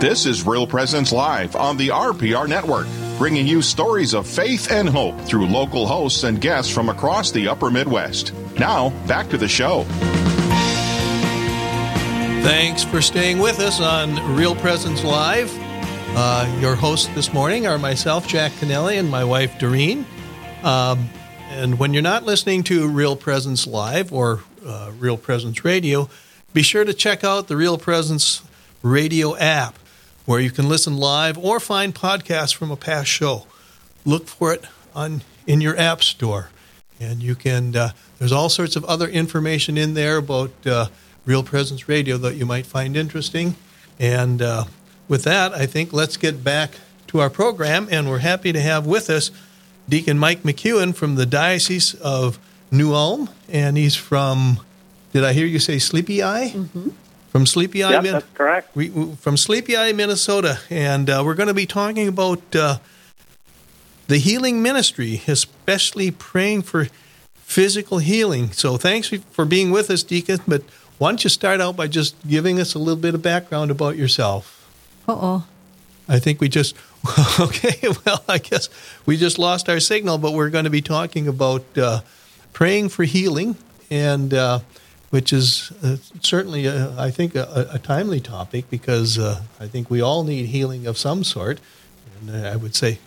This is Real Presence Live on the RPR Network, bringing you stories of faith and hope through local hosts and guests from across the Upper Midwest. Now, back to the show. Thanks for staying with us on Real Presence Live. Your hosts this morning are myself, Jack Connelly, and my wife, Doreen. And when you're not listening to Real Presence Live or Real Presence Radio, be sure to check out the Real Presence Radio app, where you can listen live or find podcasts from a past show. Look for it in your app store. And you can, there's all sorts of other information in there about Real Presence Radio that you might find interesting. And with that, I think let's get back to our program. And we're happy to have with us Deacon Mike McEwen from the Diocese of New Ulm, and he's from, did I hear you say Sleepy Eye? Mm-hmm. From Sleepy Eye, Minnesota. That's correct. From Sleepy Eye, Minnesota, and we're going to be talking about the healing ministry, especially praying for physical healing. So thanks for being with us, Deacon, but why don't you start out by just giving us a little bit of background about yourself? Uh-oh. I think we just... Okay, well, I guess we just lost our signal, but we're going to be talking about praying for healing, and which is certainly, I think, a timely topic because I think we all need healing of some sort, and I would say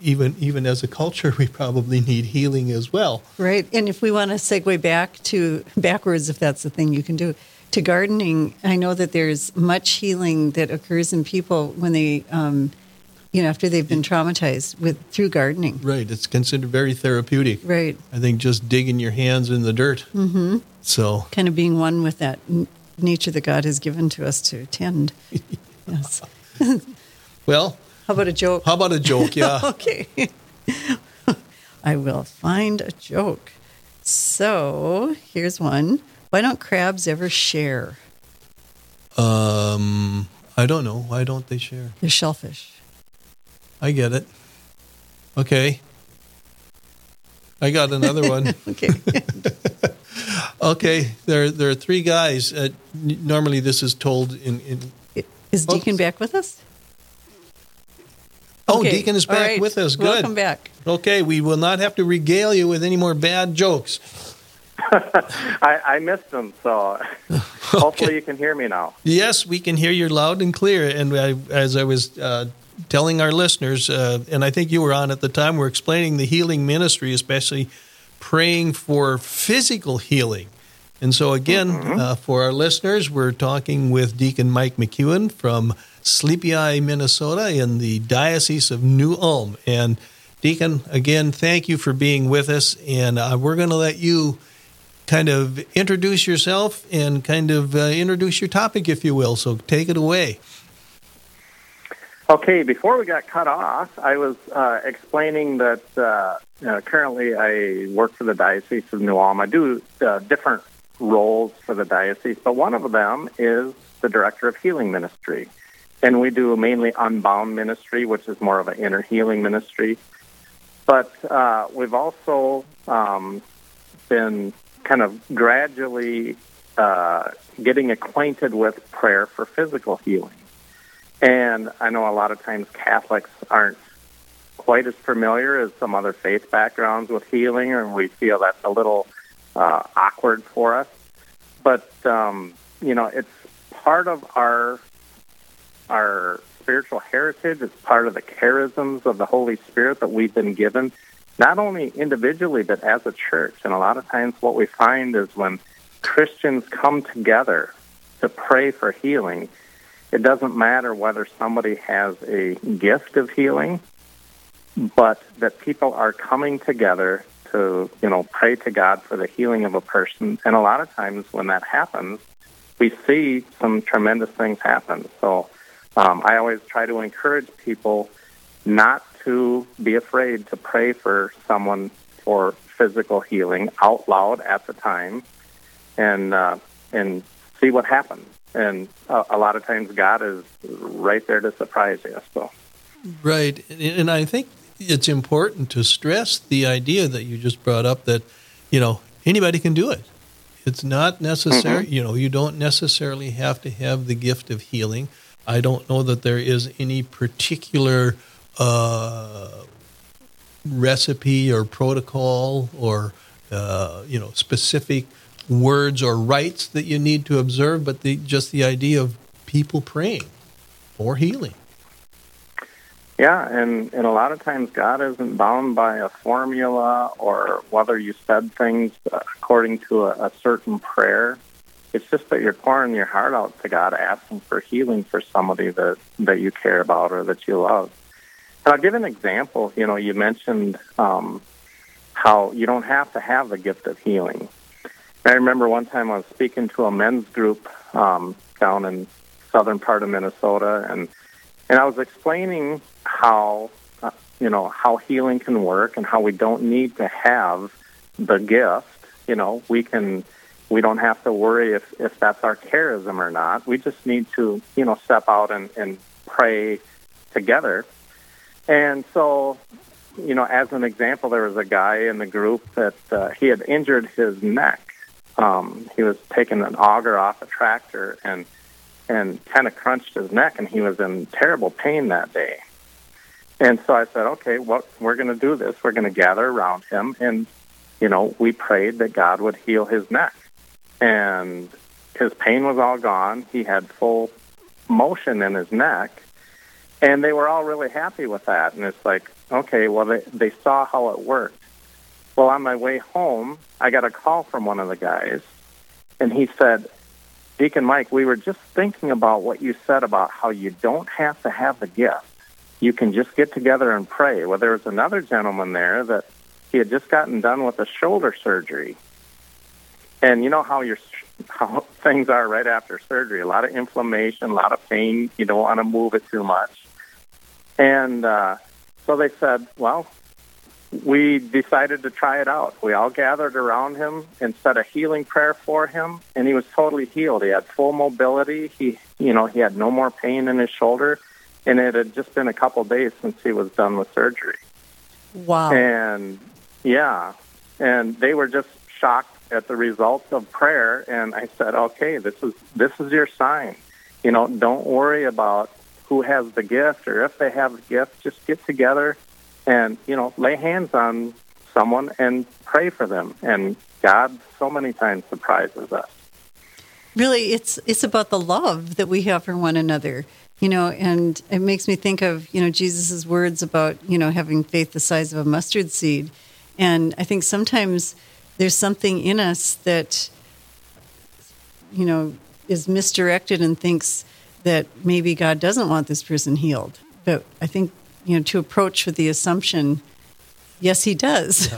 even as a culture, we probably need healing as well. Right, and if we want to segue backwards, if that's the thing you can do, to gardening, I know that there's much healing that occurs in people when they... after they've been traumatized through gardening. Right. It's considered very therapeutic. Right. I think just digging your hands in the dirt. Mm-hmm. So. Kind of being one with that nature that God has given to us to tend. Yes. Well. How about a joke? Yeah. Okay. I will find a joke. So, here's one. Why don't crabs ever share? I don't know. Why don't they share? They're shellfish. I get it. Okay. I got another one. Okay. Okay. There are three guys. Normally, this is told in. Is Deacon back with us? Oh, okay. Deacon is back with us. Good. Welcome back. Okay. We will not have to regale you with any more bad jokes. I missed them, so hopefully you can hear me now. Yes, we can hear you loud and clear. And as I was telling our listeners, and I think you were on at the time, we're explaining the healing ministry, especially praying for physical healing. And so again, for our listeners, we're talking with Deacon Mike McEwen from Sleepy Eye, Minnesota, in the Diocese of New Ulm. And Deacon, again, thank you for being with us. And we're going to let you kind of introduce yourself and kind of introduce your topic, if you will. So take it away. Okay, before we got cut off, I was explaining that currently I work for the Diocese of New Ulm. I do different roles for the diocese, but one of them is the Director of Healing Ministry. And we do mainly Unbound Ministry, which is more of an inner healing ministry. But we've also been kind of gradually getting acquainted with prayer for physical healing. And I know a lot of times Catholics aren't quite as familiar as some other faith backgrounds with healing, and we feel that's a little awkward for us. But, it's part of our spiritual heritage. It's part of the charisms of the Holy Spirit that we've been given, not only individually, but as a church. And a lot of times what we find is when Christians come together to pray for healing, it doesn't matter whether somebody has a gift of healing, but that people are coming together to, pray to God for the healing of a person. And a lot of times when that happens, we see some tremendous things happen. So I always try to encourage people not to be afraid to pray for someone for physical healing out loud at the time and see what happens. And a lot of times God is right there to surprise you. So. Right. And I think it's important to stress the idea that you just brought up that, anybody can do it. It's not necessary, you don't necessarily have to have the gift of healing, I don't know that there is any particular recipe or protocol or specific words or rites that you need to observe, but just the idea of people praying or healing. Yeah, and a lot of times God isn't bound by a formula or whether you said things according to a certain prayer. It's just that you're pouring your heart out to God, asking for healing for somebody that you care about or that you love. And I'll give an example. You know, you mentioned how you don't have to have the gift of healing. And I remember one time I was speaking to a men's group down in southern part of Minnesota, and I was explaining how healing can work and how we don't need to have the gift. You know, we don't have to worry if that's our charism or not. We just need to, step out and pray together. And so, as an example, there was a guy in the group that he had injured his neck. He was taking an auger off a tractor and kind of crunched his neck, and he was in terrible pain that day. And so I said, okay, well, we're going to do this. We're going to gather around him, and, we prayed that God would heal his neck. And his pain was all gone. He had full motion in his neck, and they were all really happy with that. And it's like, okay, well, they saw how it worked. Well, on my way home, I got a call from one of the guys, and he said, Deacon Mike, we were just thinking about what you said about how you don't have to have the gift. You can just get together and pray. Well, there was another gentleman there that he had just gotten done with a shoulder surgery. And you know how things are right after surgery. A lot of inflammation, a lot of pain. You don't want to move it too much. And so they said, well, we decided to try it out. We all gathered around him and said a healing prayer for him, and he was totally healed. He had full mobility. He had no more pain in his shoulder, and it had just been a couple days since he was done with surgery. Wow. And, yeah, and they were just shocked at the results of prayer, and I said, okay, this is your sign. Don't worry about who has the gift or if they have the gift. Just get together and, lay hands on someone and pray for them. And God so many times surprises us. Really, it's about the love that we have for one another, and it makes me think of, Jesus' words about, having faith the size of a mustard seed. And I think sometimes there's something in us that, is misdirected and thinks that maybe God doesn't want this person healed. But I think, to approach with the assumption, yes, he does.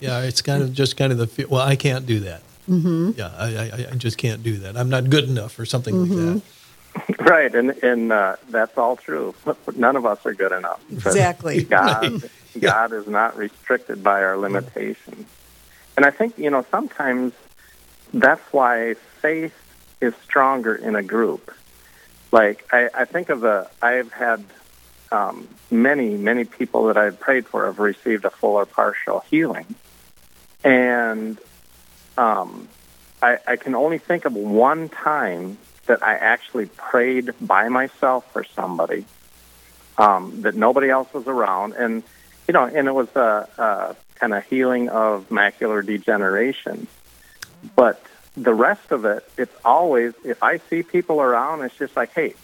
Yeah, it's kind of the, well, I can't do that. Mm-hmm. Yeah, I just can't do that. I'm not good enough or something mm-hmm. like that. Right, and that's all true. None of us are good enough. Exactly. God is not restricted by our limitations. And I think, sometimes that's why faith is stronger in a group. Like, I think of I've had many, many people that I've prayed for have received a full or partial healing. And I can only think of one time that I actually prayed by myself for somebody that nobody else was around. And, and it was a kind of healing of macular degeneration. But the rest of it, it's always, if I see people around, it's just like, hey,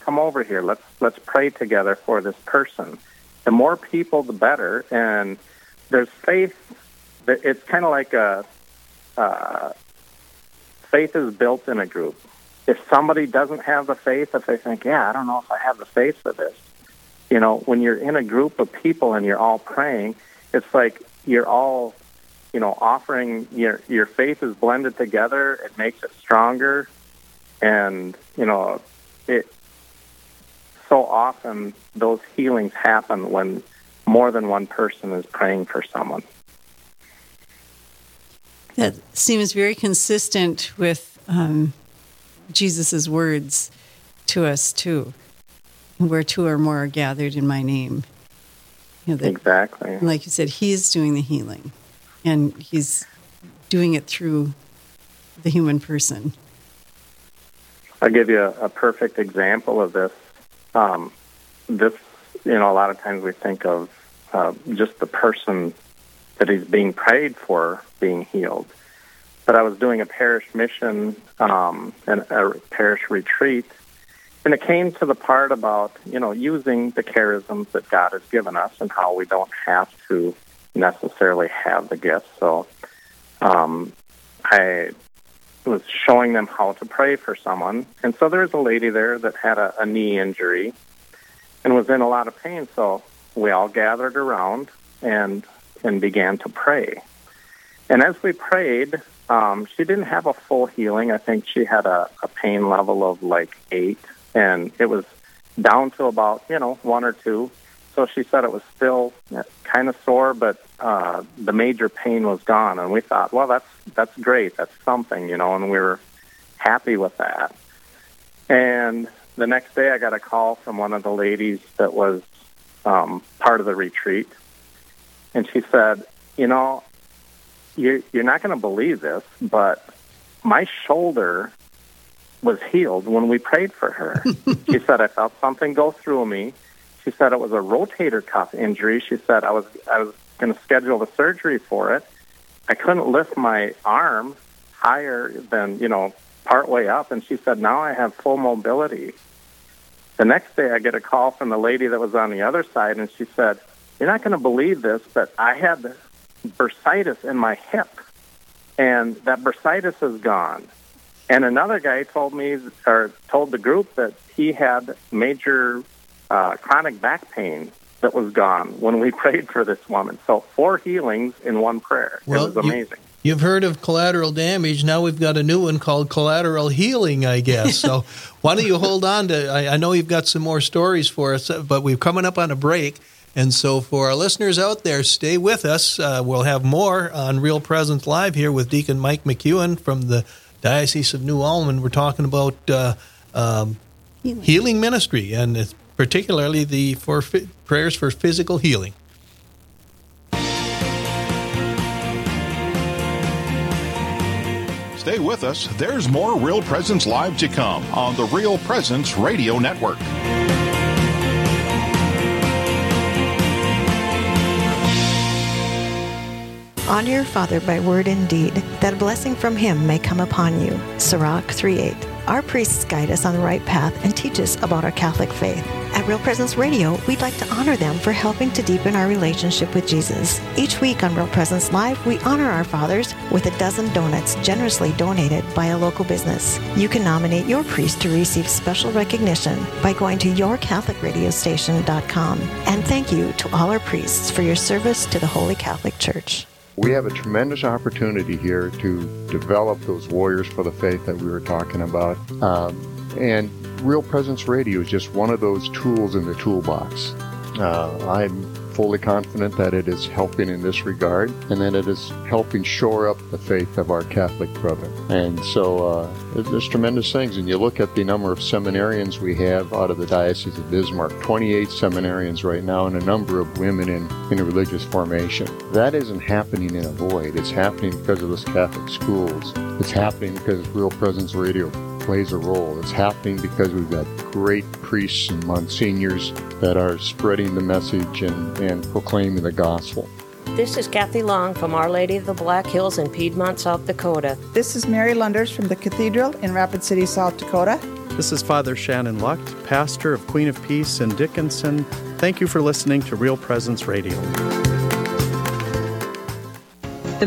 come over here. Let's pray together for this person. The more people, the better. And there's faith. It's kind of like faith is built in a group. If somebody doesn't have the faith, if they think, yeah, I don't know if I have the faith for this. When you're in a group of people and you're all praying, it's like you're all, offering your faith is blended together. It makes it stronger, and It so often those healings happen when more than one person is praying for someone. That seems very consistent with Jesus' words to us too, where two or more are gathered in my name. Exactly. Like you said, he's doing the healing, and he's doing it through the human person. I'll give you a perfect example of this. A lot of times we think of just the person that he's being prayed for being healed. But I was doing a parish mission and a parish retreat, and it came to the part about, using the charisms that God has given us and how we don't have to necessarily have the gifts. So I was showing them how to pray for someone. And so there was a lady there that had a knee injury and was in a lot of pain. So we all gathered around and began to pray. And as we prayed, she didn't have a full healing. I think she had a pain level of like 8. And it was down to about, 1 or 2. So she said it was still kind of sore, but the major pain was gone. And we thought, well, that's great. That's something, and we were happy with that. And the next day I got a call from one of the ladies that was part of the retreat. And she said, you're not going to believe this, but my shoulder was healed when we prayed for her. She said, I felt something go through me. She said it was a rotator cuff injury. She said I was going to schedule the surgery for it. I couldn't lift my arm higher than, partway up. And she said, now I have full mobility. The next day I get a call from the lady that was on the other side, and she said, you're not going to believe this, but I had bursitis in my hip, and that bursitis is gone. And another guy told the group that he had major chronic back pain that was gone when we prayed for this woman. So 4 healings in 1 prayer. Well, it was amazing. You've heard of collateral damage. Now we've got a new one called collateral healing, I guess. So why don't you hold on to, I know you've got some more stories for us, but we're coming up on a break. And so for our listeners out there, stay with us. We'll have more on Real Presence Live here with Deacon Mike McEwen from the Diocese of New Ulm. And we're talking about healing ministry, and it's particularly prayers for physical healing. Stay with us. There's more Real Presence Live to come on the Real Presence Radio Network. Honor your father by word and deed, that a blessing from him may come upon you. Sirach 3-8. Our priests guide us on the right path and teach us about our Catholic faith. At Real Presence Radio, we'd like to honor them for helping to deepen our relationship with Jesus. Each week on Real Presence Live, we honor our fathers with 12 donuts generously donated by a local business. You can nominate your priest to receive special recognition by going to yourcatholicradiostation.com. And thank you to all our priests for your service to the Holy Catholic Church. We have a tremendous opportunity here to develop those warriors for the faith that we were talking about. And Real Presence Radio is just one of those tools in the toolbox. I'm fully confident that it is helping in this regard, and that it is helping shore up the faith of our Catholic brother. And so there's tremendous things. And you look at the number of seminarians we have out of the Diocese of Bismarck, 28 seminarians right now, and a number of women in a religious formation. That isn't happening in a void. It's happening because of those Catholic schools. It's happening because Real Presence Radio plays a role. It's happening because we've got great priests and monsignors that are spreading the message and proclaiming the gospel. This is Kathy Long from Our Lady of the Black Hills in Piedmont, South Dakota. This is Mary Lunders from the Cathedral in Rapid City, South Dakota. This is Father Shannon Luck, pastor of Queen of Peace in Dickinson. Thank you for listening to Real Presence Radio. The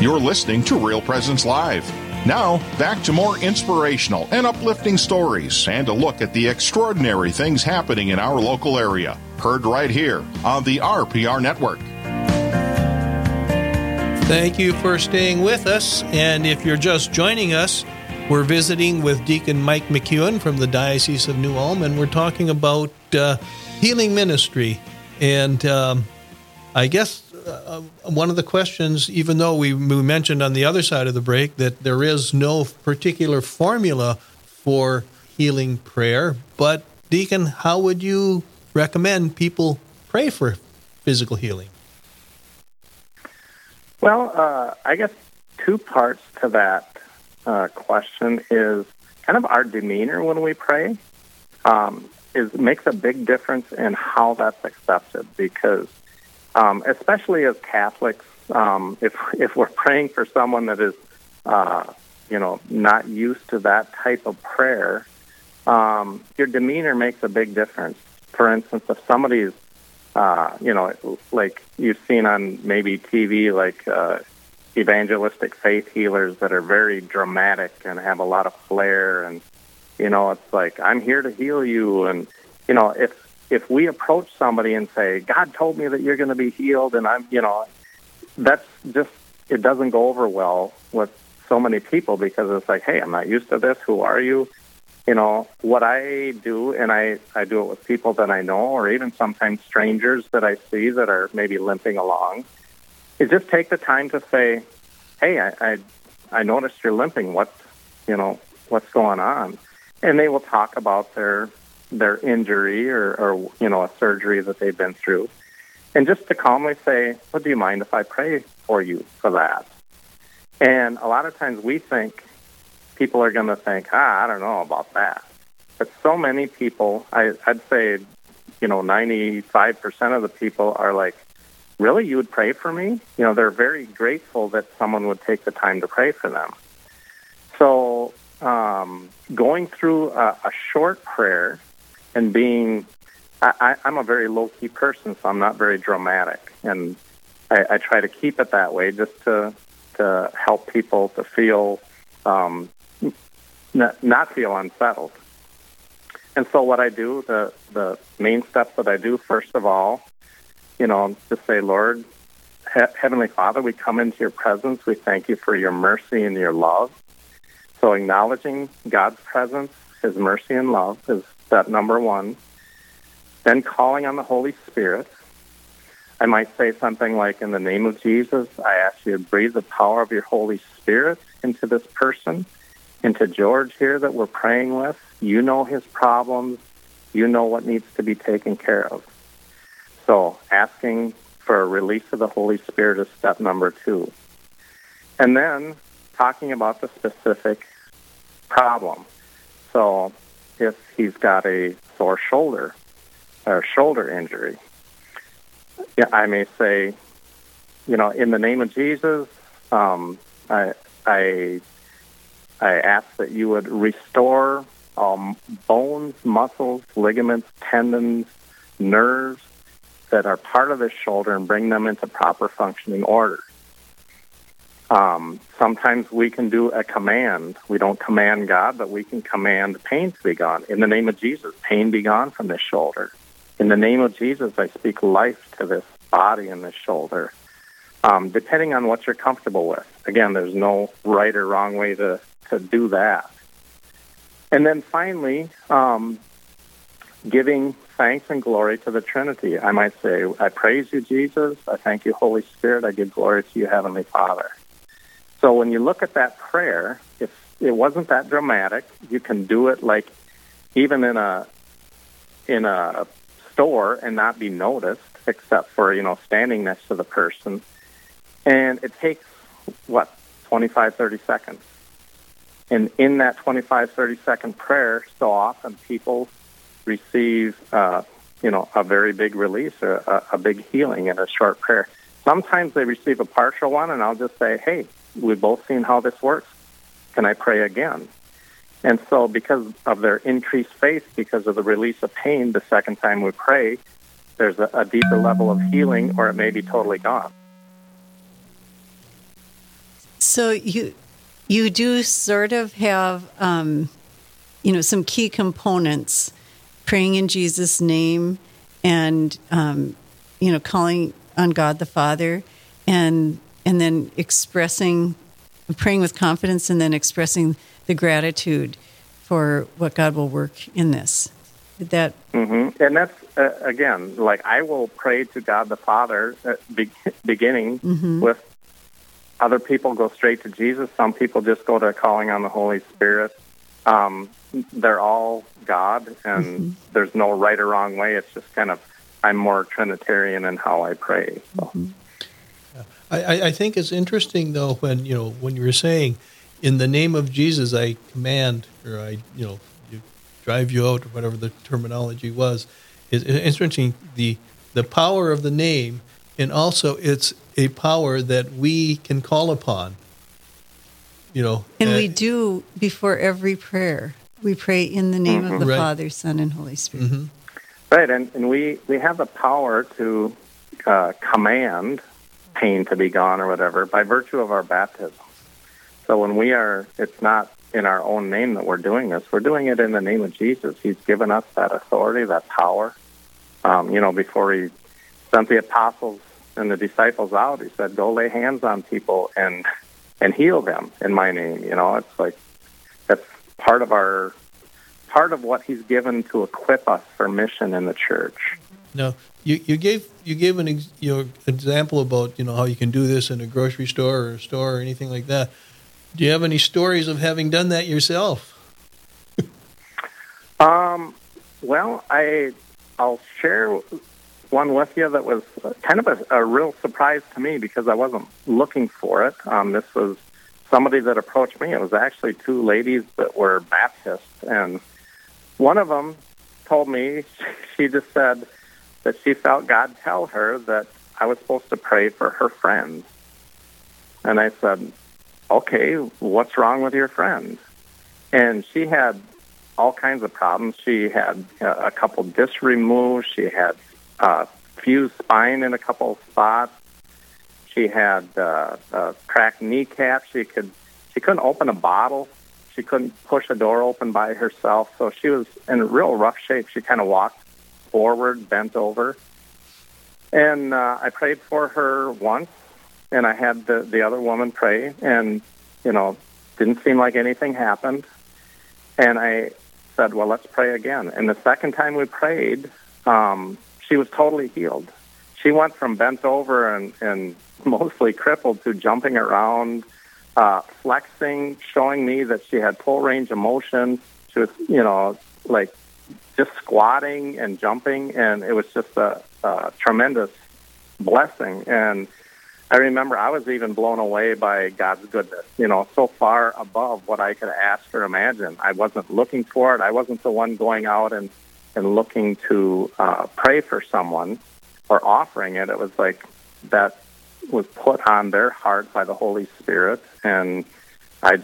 You're listening to Real Presence Live. Now, back to more inspirational and uplifting stories and a look at the extraordinary things happening in our local area. Heard right here on the RPR Network. Thank you for staying with us. And if you're just joining us, we're visiting with Deacon Mike McEwen from the Diocese of New Ulm, and we're talking about healing ministry. And I guess one of the questions, even though we mentioned on the other side of the break that there is no particular formula for healing prayer, but Deacon, how would you recommend people pray for physical healing? Well, I guess two parts to that question is kind of our demeanor when we pray. It makes a big difference in how that's accepted, because especially as Catholics, if we're praying for someone that is, not used to that type of prayer, your demeanor makes a big difference. For instance, if somebody's, like you've seen on maybe TV, like evangelistic faith healers that are very dramatic and have a lot of flair, and, it's like, I'm here to heal you. And, if we approach somebody and say, God told me that you're going to be healed, and I'm, that's just, it doesn't go over well with so many people, because it's like, hey, I'm not used to this. Who are you? What I do, and I do it with people that I know, or even sometimes strangers that I see that are maybe limping along, is just take the time to say, hey, I noticed you're limping. What's going on? And they will talk about their injury or a surgery that they've been through. And just to calmly say, well, do you mind if I pray for you for that? And a lot of times we think people are going to think, I don't know about that. But so many people, I'd say, 95% of the people are like, really, you would pray for me? They're very grateful that someone would take the time to pray for them. So going through a short prayer, and being, I'm a very low-key person, so I'm not very dramatic. And I try to keep it that way just to help people to feel, not feel unsettled. And so what I do, the main steps that I do, first of all, just say, Lord, Heavenly Father, we come into your presence. We thank you for your mercy and your love. So acknowledging God's presence, his mercy and love is step number one. Then calling on the Holy Spirit. I might say something like, in the name of Jesus, I ask you to breathe the power of your Holy Spirit into this person, into George here that we're praying with. You know his problems. You know what needs to be taken care of. So asking for a release of the Holy Spirit is step number two. And then talking about the specific problem. So if he's got a sore shoulder or shoulder injury, I may say, in the name of Jesus, I ask that you would restore bones, muscles, ligaments, tendons, nerves that are part of this shoulder, and bring them into proper functioning order. Sometimes we can do a command. We don't command God, but we can command pain to be gone. In the name of Jesus, pain be gone from this shoulder. In the name of Jesus, I speak life to this body and this shoulder, depending on what you're comfortable with. Again, there's no right or wrong way to do that. And then finally, giving thanks and glory to the Trinity. I might say, I praise you, Jesus. I thank you, Holy Spirit. I give glory to you, Heavenly Father. So when you look at that prayer, if it wasn't that dramatic, you can do it like even in a store and not be noticed, except for, standing next to the person. And it takes, 25, 30 seconds. And in that 25, 30-second prayer, so often people receive, a very big release, a big healing in a short prayer. Sometimes they receive a partial one, and I'll just say, hey, we've both seen how this works. Can I pray again? And so because of their increased faith, because of the release of pain, the second time we pray, there's a deeper level of healing, or it may be totally gone. So you do sort of have, some key components, praying in Jesus' name and, calling on God the Father, and and then expressing, praying with confidence, and then expressing the gratitude for what God will work in this. Did that? Mm-hmm. And that's, again, like I will pray to God the Father, beginning mm-hmm. with other people go straight to Jesus. Some people just go to calling on the Holy Spirit. They're all God, and mm-hmm. there's no right or wrong way. It's just kind of, I'm more Trinitarian in how I pray. So. Mm-hmm. Yeah. I think it's interesting, though, when when you're saying, in the name of Jesus, I command, or I you drive you out, or whatever the terminology was. It's interesting, the power of the name, and also it's a power that we can call upon. And we do before every prayer. We pray in the name mm-hmm. of the right. Father, Son, and Holy Spirit. Mm-hmm. Right, and we have the power to command pain to be gone or whatever by virtue of our baptism. So when it's not in our own name that we're doing this. We're doing it in the name of Jesus. He's given us that authority, that power. Before he sent the apostles and the disciples out, he said, go lay hands on people and heal them in my name. It's like that's part of what he's given to equip us for mission in the church. No, you gave an example about how you can do this in a grocery store or a store or anything like that. Do you have any stories of having done that yourself? Well, I'll share one with you that was kind of a real surprise to me because I wasn't looking for it. This was somebody that approached me. It was actually two ladies that were Baptists, and one of them told me, she just said that she felt God tell her that I was supposed to pray for her friend. And I said, okay, what's wrong with your friend? And she had all kinds of problems. She had a couple discs removed. She had fused spine in a couple of spots. She had a cracked kneecap. She couldn't open a bottle. She couldn't push a door open by herself. So she was in real rough shape. She kind of walked forward, bent over. And I prayed for her once, and I had the other woman pray, and, didn't seem like anything happened. And I said, well, let's pray again. And the second time we prayed, she was totally healed. She went from bent over and mostly crippled to jumping around, flexing, showing me that she had full range of motion. She was, just squatting and jumping, and it was just a tremendous blessing. And I remember I was even blown away by God's goodness, so far above what I could ask or imagine. I wasn't looking for it. I wasn't the one going out and looking to pray for someone or offering it. It was like that was put on their heart by the Holy Spirit, and I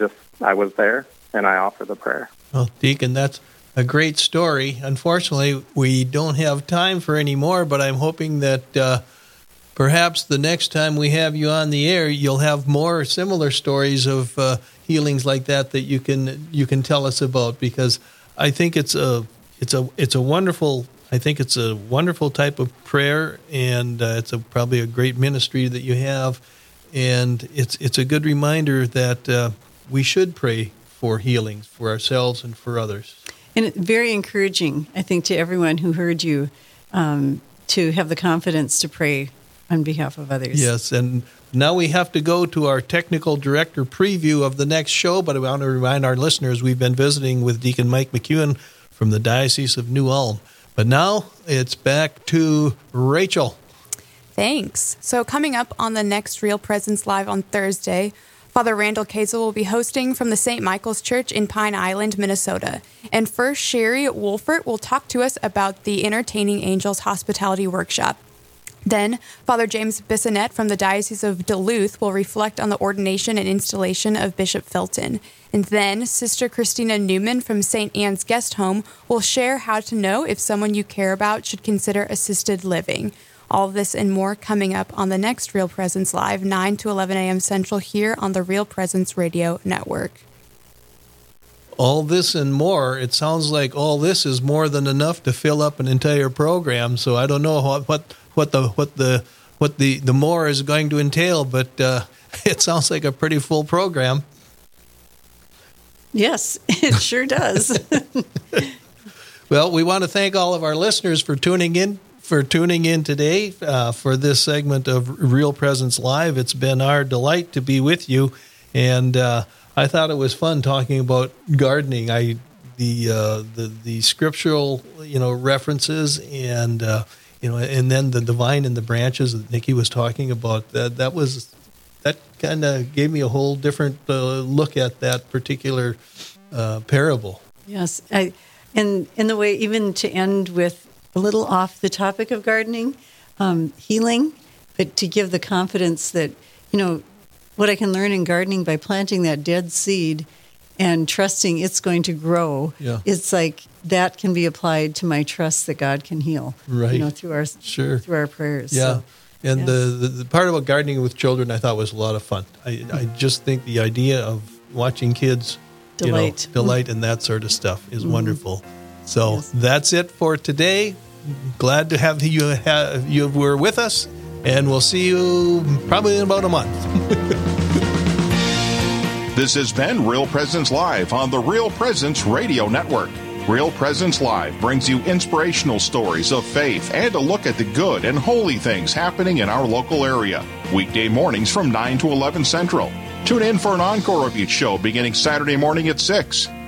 was there, and I offered the prayer. Well, Deacon, that's a great story. Unfortunately, we don't have time for any more, but I'm hoping that perhaps the next time we have you on the air, you'll have more similar stories of healings like that you can tell us about, because I think it's a wonderful type of prayer, and it's probably a great ministry that you have, and it's a good reminder that we should pray for healings for ourselves and for others. And it's very encouraging, I think, to everyone who heard you to have the confidence to pray on behalf of others. Yes, and now we have to go to our technical director preview of the next show, but I want to remind our listeners we've been visiting with Deacon Mike McEwen from the Diocese of New Ulm. But now it's back to Rachel. Thanks. So coming up on the next Real Presence Live on Thursday, Father Randall Kazel will be hosting from the St. Michael's Church in Pine Island, Minnesota. And first, Sherry Wolfert will talk to us about the Entertaining Angels Hospitality Workshop. Then, Father James Bissonette from the Diocese of Duluth will reflect on the ordination and installation of Bishop Felton. And then, Sister Christina Newman from St. Anne's Guest Home will share how to know if someone you care about should consider assisted living. All of this and more coming up on the next Real Presence Live, 9 to 11 a.m. Central, here on the Real Presence Radio Network. All this and more. It sounds like all this is more than enough to fill up an entire program, so I don't know what the what the more is going to entail, but it sounds like a pretty full program. Yes, it sure does. Well, we want to thank all of our listeners for tuning in today for this segment of Real Presence Live. It's been our delight to be with you, and I thought it was fun talking about gardening. The scriptural references and and then the vine and the branches that Nikki was talking about. That kind of gave me a whole different look at that particular parable. Yes, and in the way, even to end with, a little off the topic of gardening, healing, but to give the confidence that, what I can learn in gardening by planting that dead seed and trusting it's going to grow. Yeah. It's like that can be applied to my trust that God can heal, right? Through our prayers. Yeah. So, and yes. The part about gardening with children I thought was a lot of fun. I just think the idea of watching kids delight and that sort of stuff is wonderful. So yes. That's it for today. Glad to have you were with us, and we'll see you probably in about a month. This has been Real Presence Live on the Real Presence Radio Network. Real Presence Live brings you inspirational stories of faith and a look at the good and holy things happening in our local area. Weekday mornings from 9 to 11 Central. Tune in for an encore of each show beginning Saturday morning at 6.